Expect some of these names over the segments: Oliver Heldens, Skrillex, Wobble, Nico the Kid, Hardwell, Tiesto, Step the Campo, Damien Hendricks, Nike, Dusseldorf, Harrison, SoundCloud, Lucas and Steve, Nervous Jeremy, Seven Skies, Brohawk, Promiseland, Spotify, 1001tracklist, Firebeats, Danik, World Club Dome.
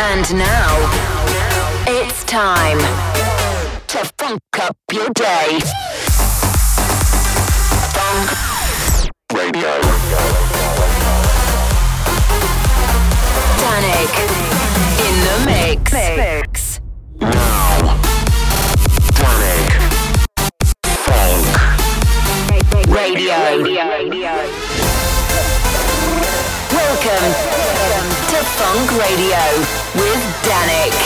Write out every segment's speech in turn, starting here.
And now, it's time to funk up your day. Funk Radio. Danik in the mix. Now, Danik Funk Radio. Welcome to Funk Radio with Danik.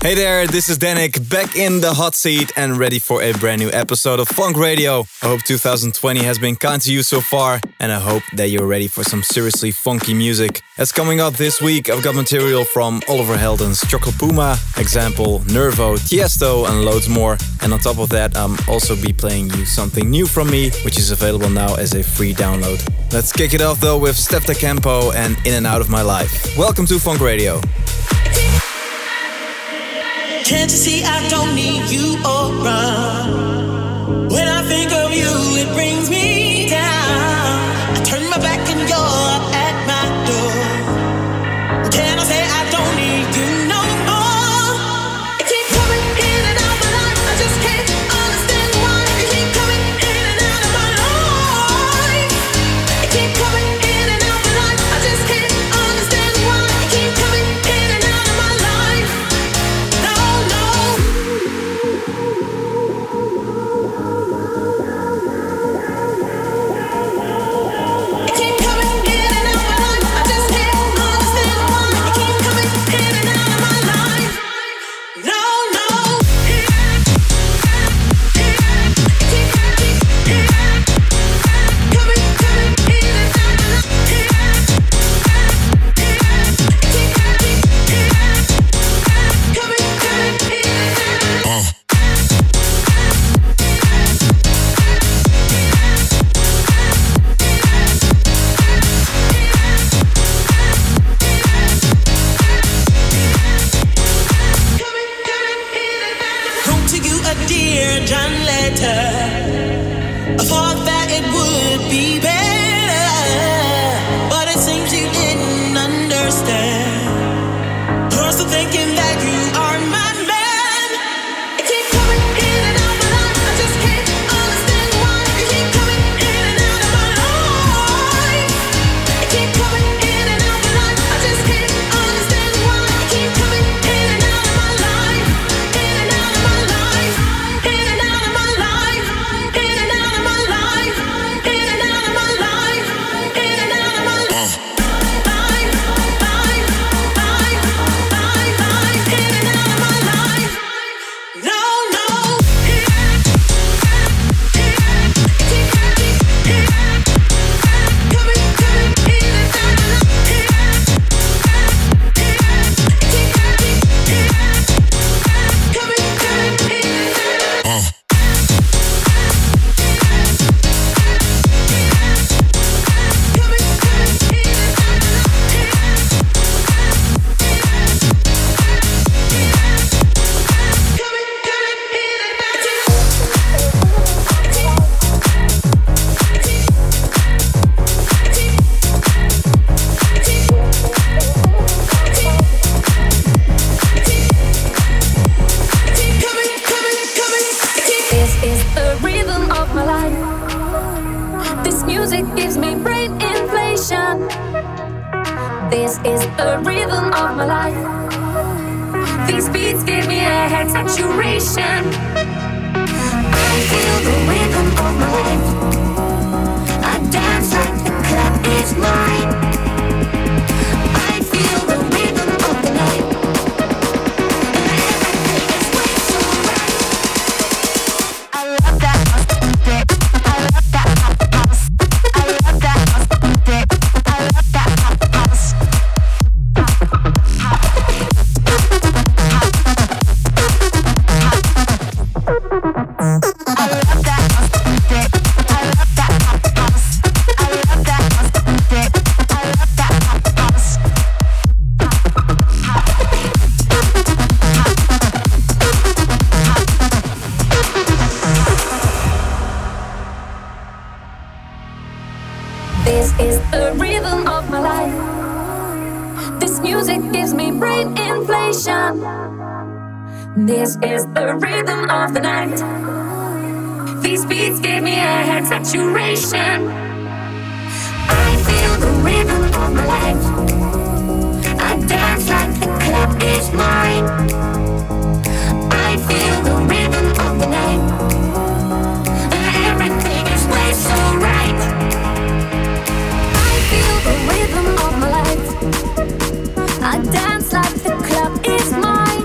Hey there, this is Danik, back in the hot seat and ready for a brand new episode of Funk Radio. I hope 2020 has been kind to you so far, and I hope that you're ready for some seriously funky music. That's coming up this week. I've got material from Oliver Heldens, Chocolate Puma, Example, Nervo, Tiesto, and loads more. And on top of that, I'm also be playing you something new from me, which is available now as a free download. Let's kick it off though with Step the Campo and In and Out of My Life. Welcome to Funk Radio. Can't you see I don't need you around? When I think of you, it brings me down. I turn my back and you're at my door. Can I say I don't need you? This is the rhythm of my life. music gives me brain inflation. This is the rhythm of the night. These beats give me a head saturation. I feel the rhythm of my life. I dance like the club is mine. I feel the rhythm of the night. Everything is way so right. I feel the rhythm of my life. I dance like the club is mine.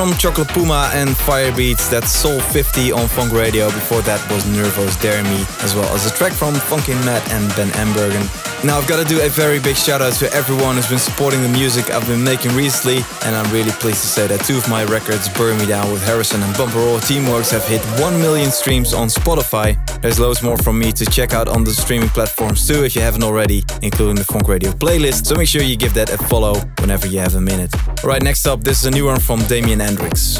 from Chocolate Puma and Firebeats, that's Soul 50 on Funk Radio. Before that was Nervous Jeremy, as well as a track from Funkin' Matt and Ben Ambergen. Now I've got to do a very big shout out to everyone who's been supporting the music I've been making recently, and I'm really pleased to say that two of my records, Burn Me Down with Harrison and Bumper Roll Teamworks, have hit 1 million streams on Spotify. There's loads more from me to check out on the streaming platforms too if you haven't already, including the Funk Radio playlist, so make sure you give that a follow whenever you have a minute. Alright, next up, this is a new one from Damien Hendricks.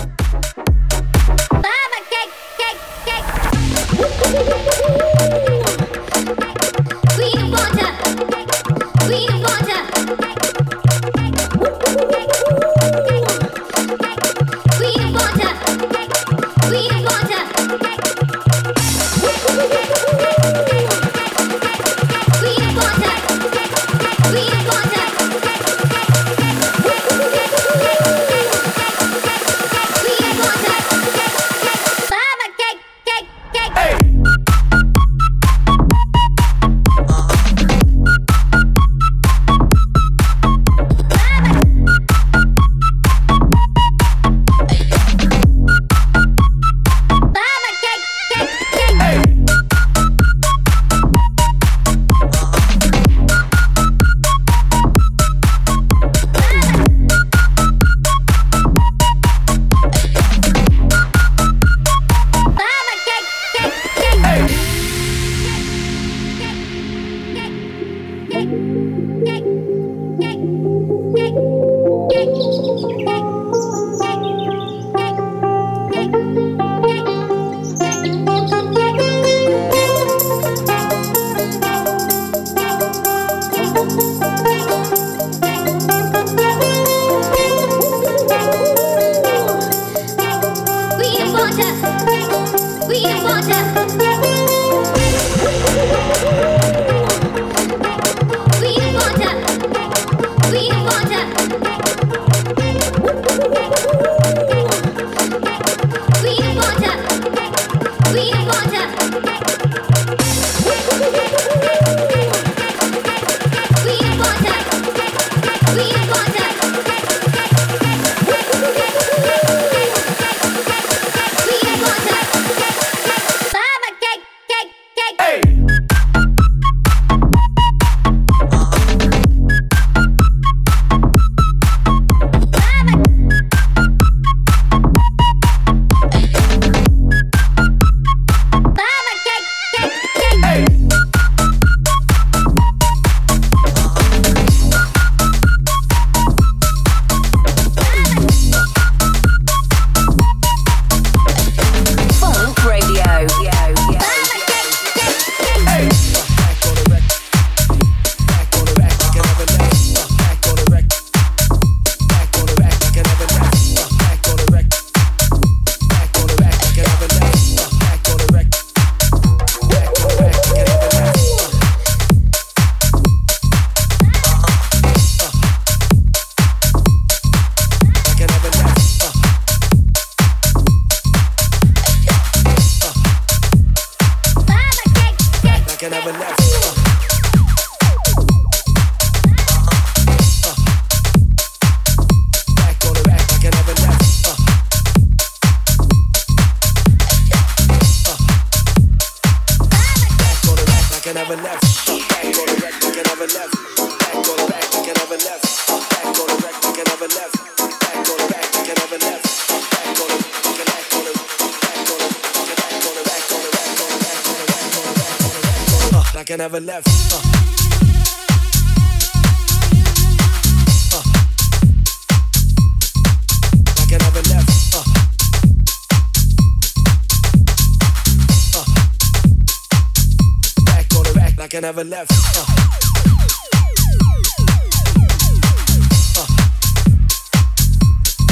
Back on the rack, I can never left.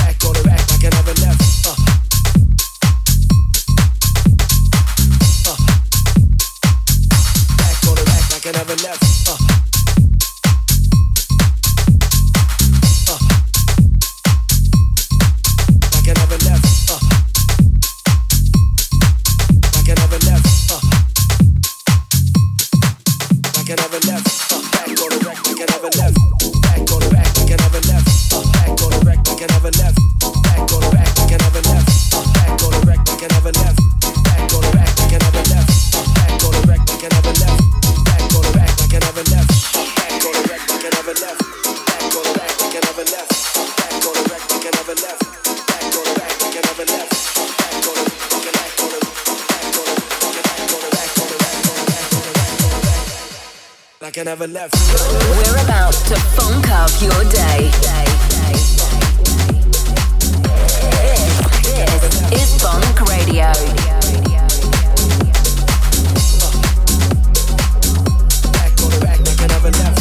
Back on the rack, I can never left. Back on the rack, like I never left. We're about to funk up your day. This is Funk Radio. Back on the back like I never left.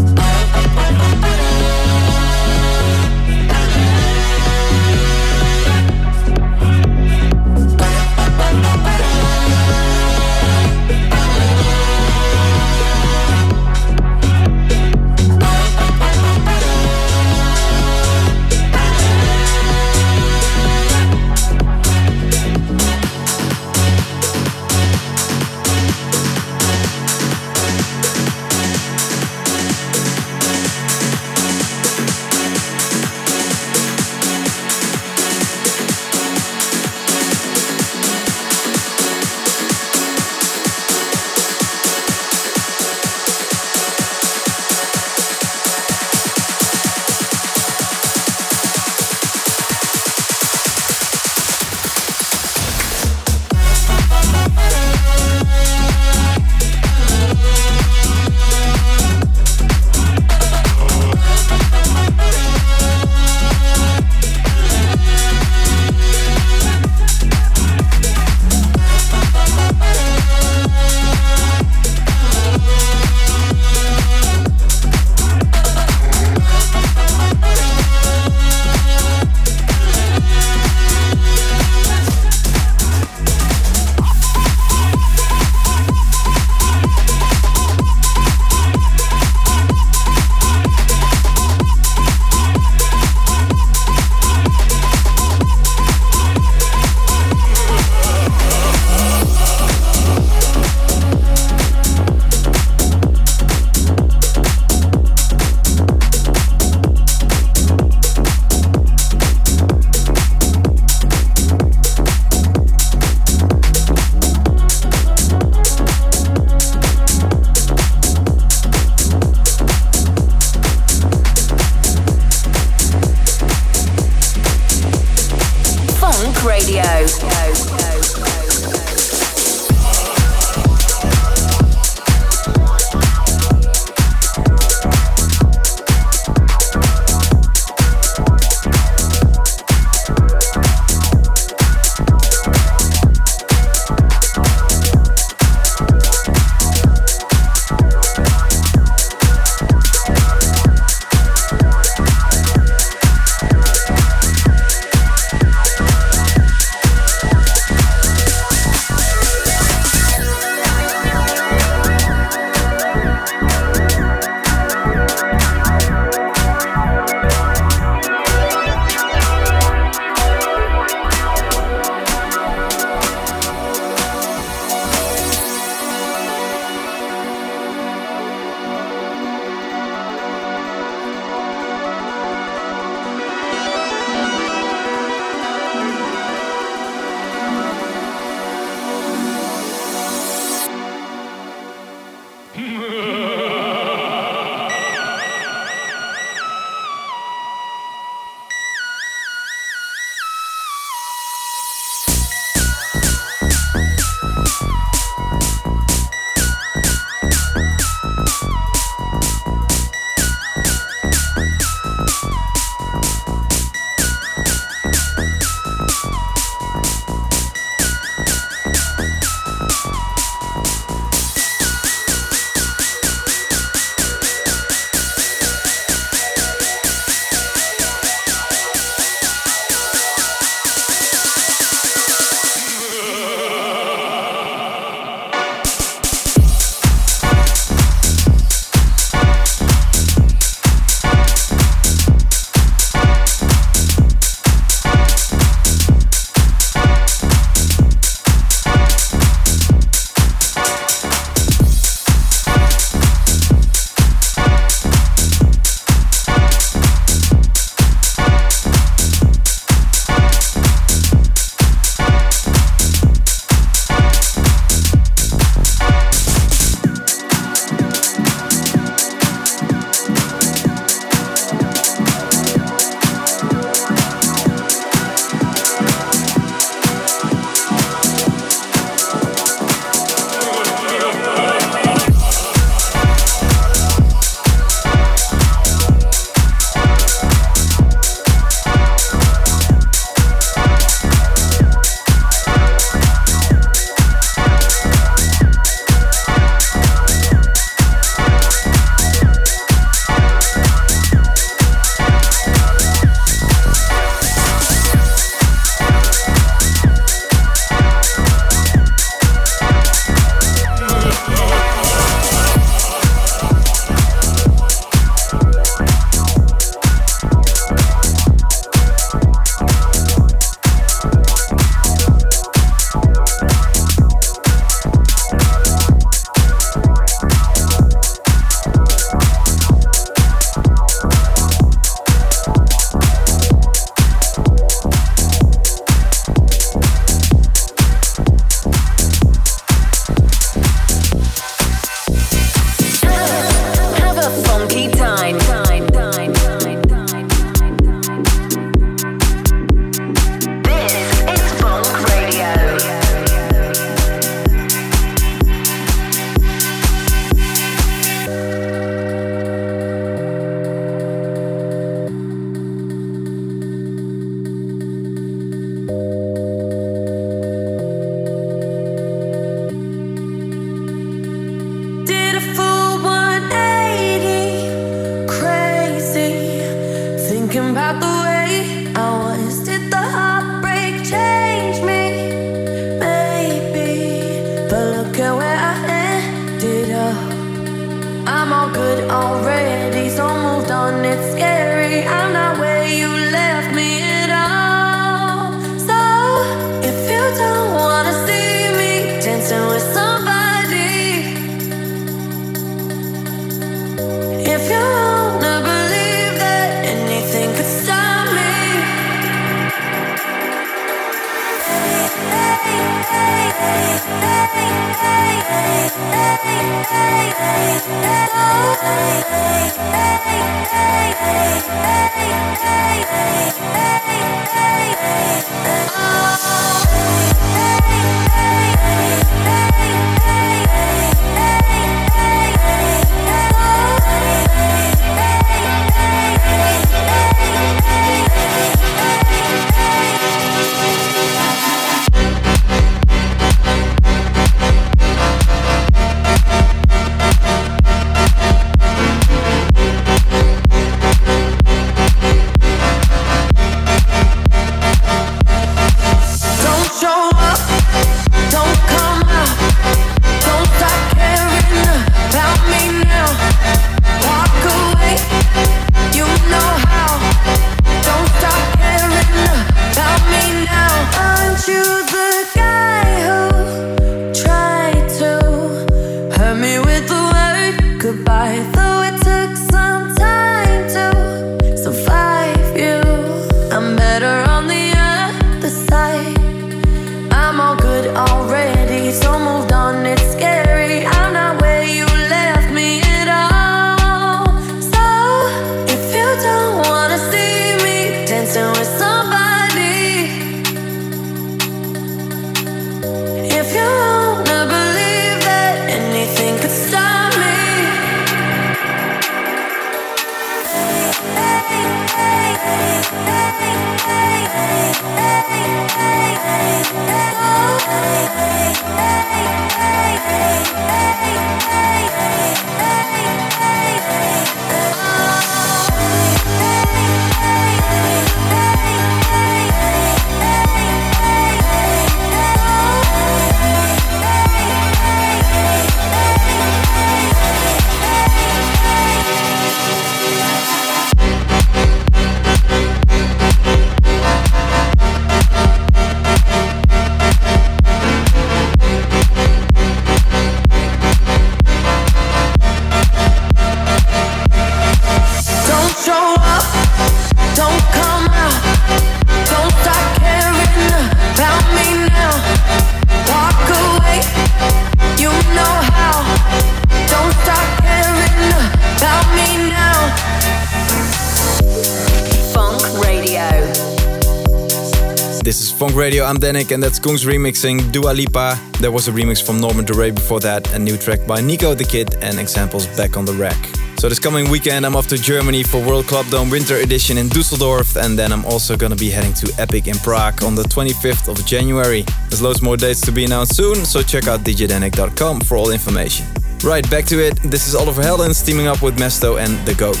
Radio, I'm Danik, and that's Kung's remixing Dua Lipa. There was a remix from Norman Duray before that, a new track by Nico the Kid, and examples back on the rack. So this coming weekend I'm off to Germany for World Club Dome Winter Edition in Dusseldorf, and then I'm also gonna be heading to Epic in Prague on the 25th of January. There's loads more dates to be announced soon, so check out djdanik.com for all information. Right, back to it. This is Oliver Heldens teaming up with Mesto and The Goat.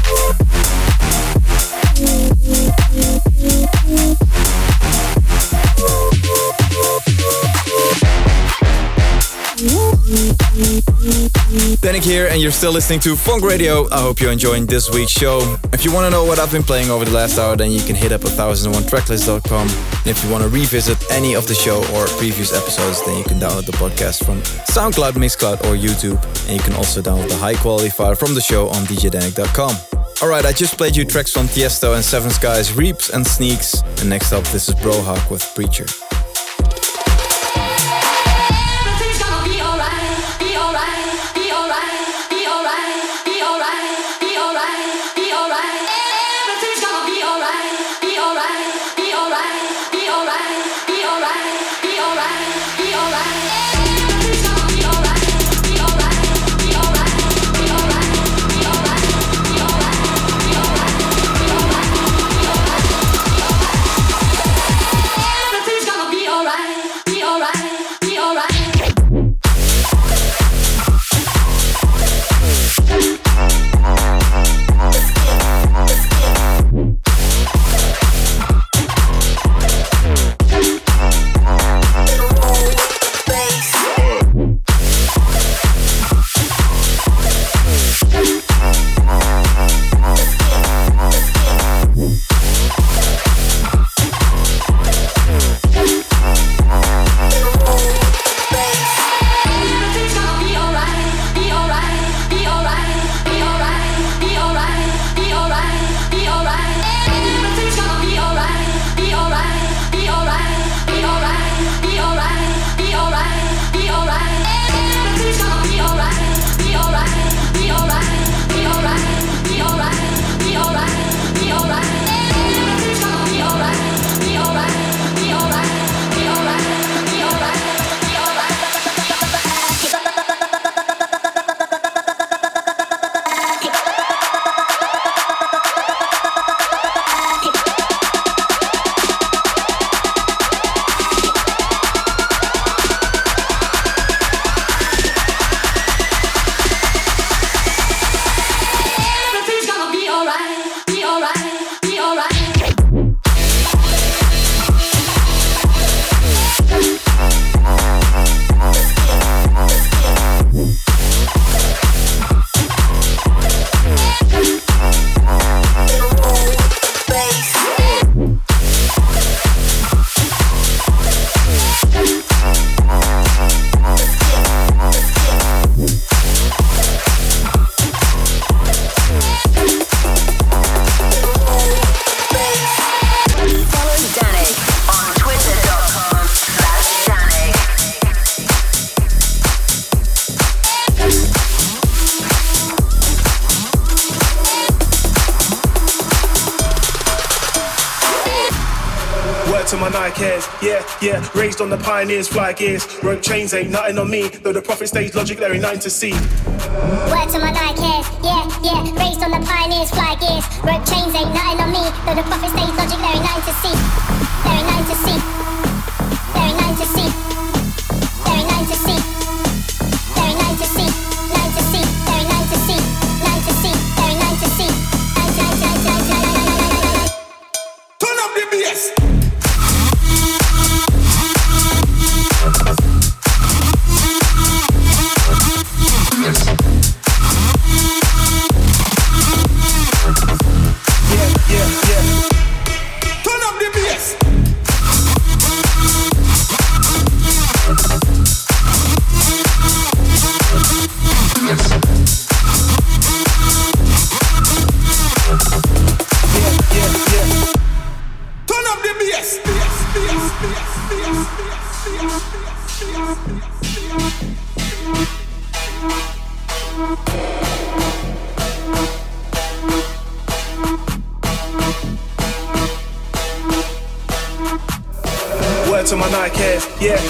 Danik here, and you're still listening to Funk Radio. I hope you're enjoying this week's show. If you want to know what I've been playing over the last hour, then you can hit up 1001tracklist.com. And if you want to revisit any of the show or previous episodes, then you can download the podcast from SoundCloud, MixCloud or YouTube. And you can also download the high-quality file from the show on djdanik.com. Alright, I just played you tracks from Tiesto and Seven Skies, Reaps and Sneaks. And next up, this is Brohawk with Preacher. Yeah, raised on the pioneers, fly gears. Rope chains ain't nothing on me, though the prophet stays logic, there ain't nothing to see. Word to my Nike hairs, yeah. Raised on the pioneers, fly gears. Rope chains ain't nothing on me, though the prophet stays logic, there ain't nothing to see. There ain't nothing to see. There ain't nothing to see. There ain't nothing to see. There ain't nothing to see. Nothing to see. There ain't nothing to see. Nothing to see. There ain't nothing to see. Turn up the BS.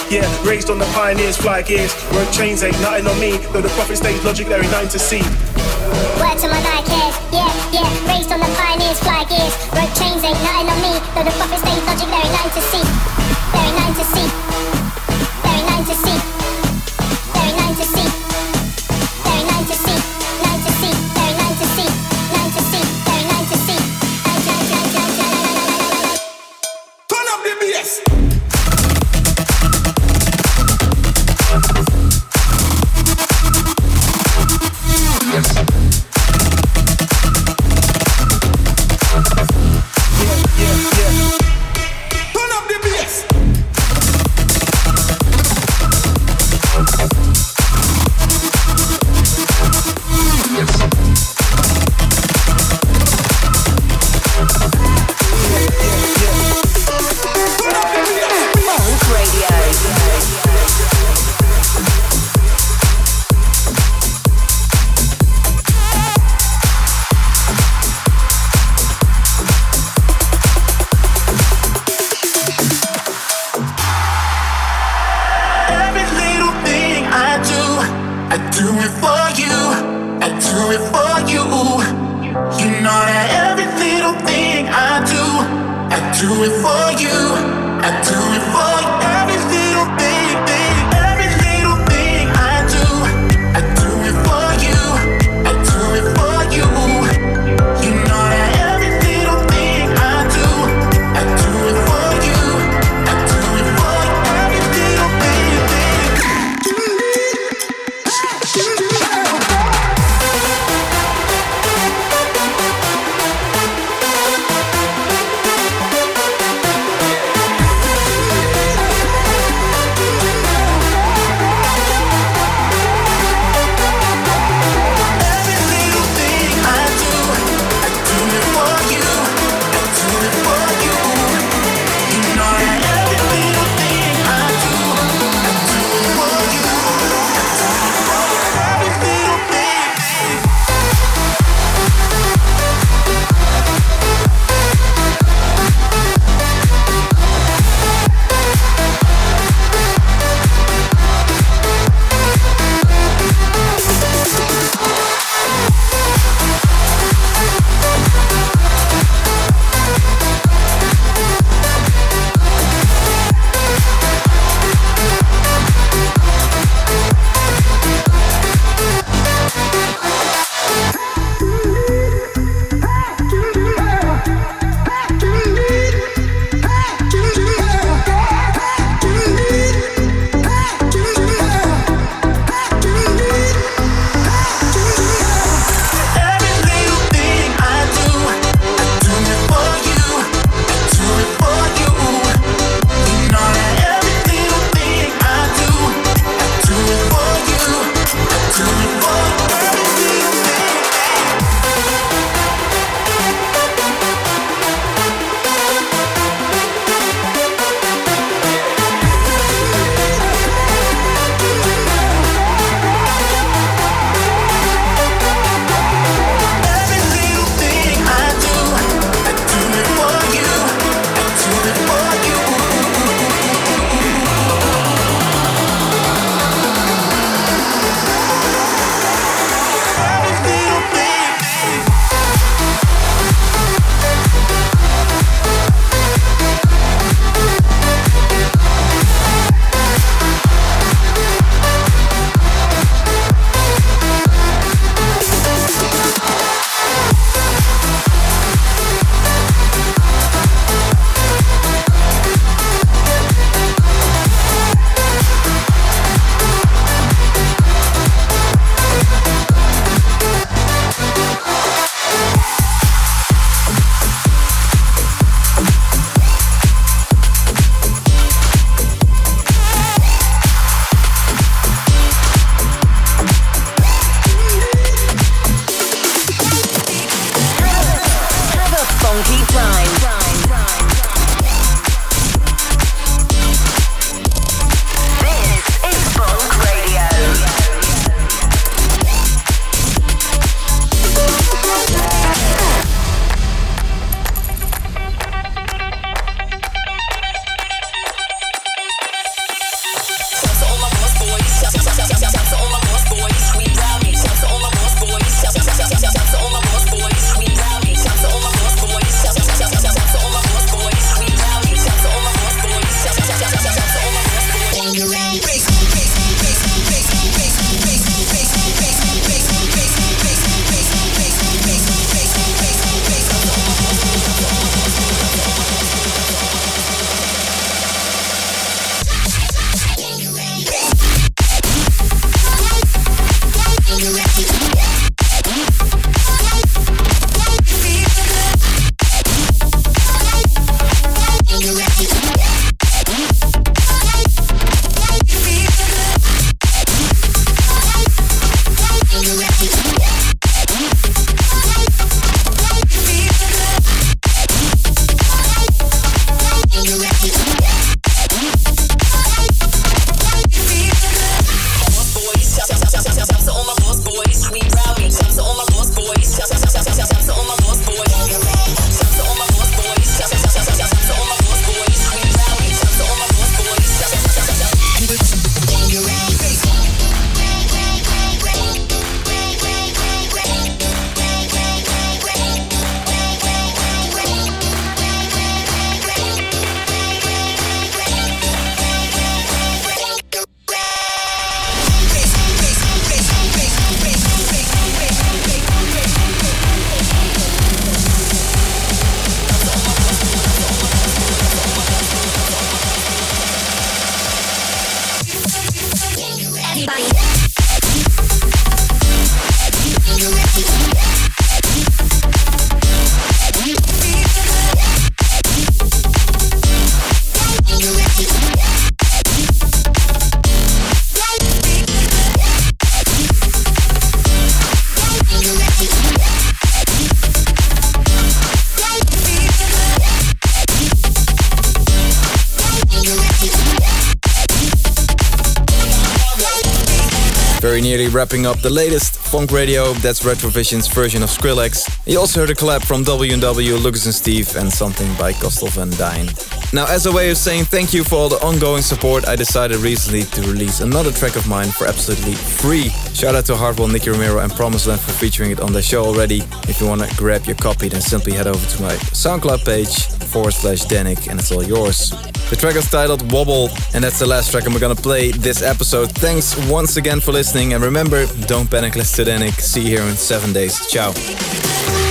Yeah, raised on the pioneers, fly gears. Rope chains ain't nothing on me, though the prophet stays logic, there ain't nothing to see. Word to my Nike hairs, yeah. Raised on the pioneers, fly gears. Rope chains ain't nothing on me, though the prophet stays logic, there ain't nothing to see. There ain't nothing to see. There ain't nothing to see. There ain't nothing to see. There ain't nothing to see. Nothing to see. There ain't nothing to see. Nothing to see. There ain't nothing to see. Turn up the BS. Nearly wrapping up the latest Funk Radio. That's Retrovision's version of Skrillex. You also heard a collab from W&W, Lucas and Steve, and something by Kostel van Dijn. Now, as a way of saying thank you for all the ongoing support, I decided recently to release another track of mine for absolutely free. Shout out to Hardwell, Nicky Romero and Promiseland for featuring it on their show already. If you want to grab your copy, then simply head over to my SoundCloud page /Danik and it's all yours. The track is titled Wobble, and that's the last track I'm going to play this episode. Thanks once again for listening, and remember, don't panic, listen to Danik. See you here in 7 days. Ciao.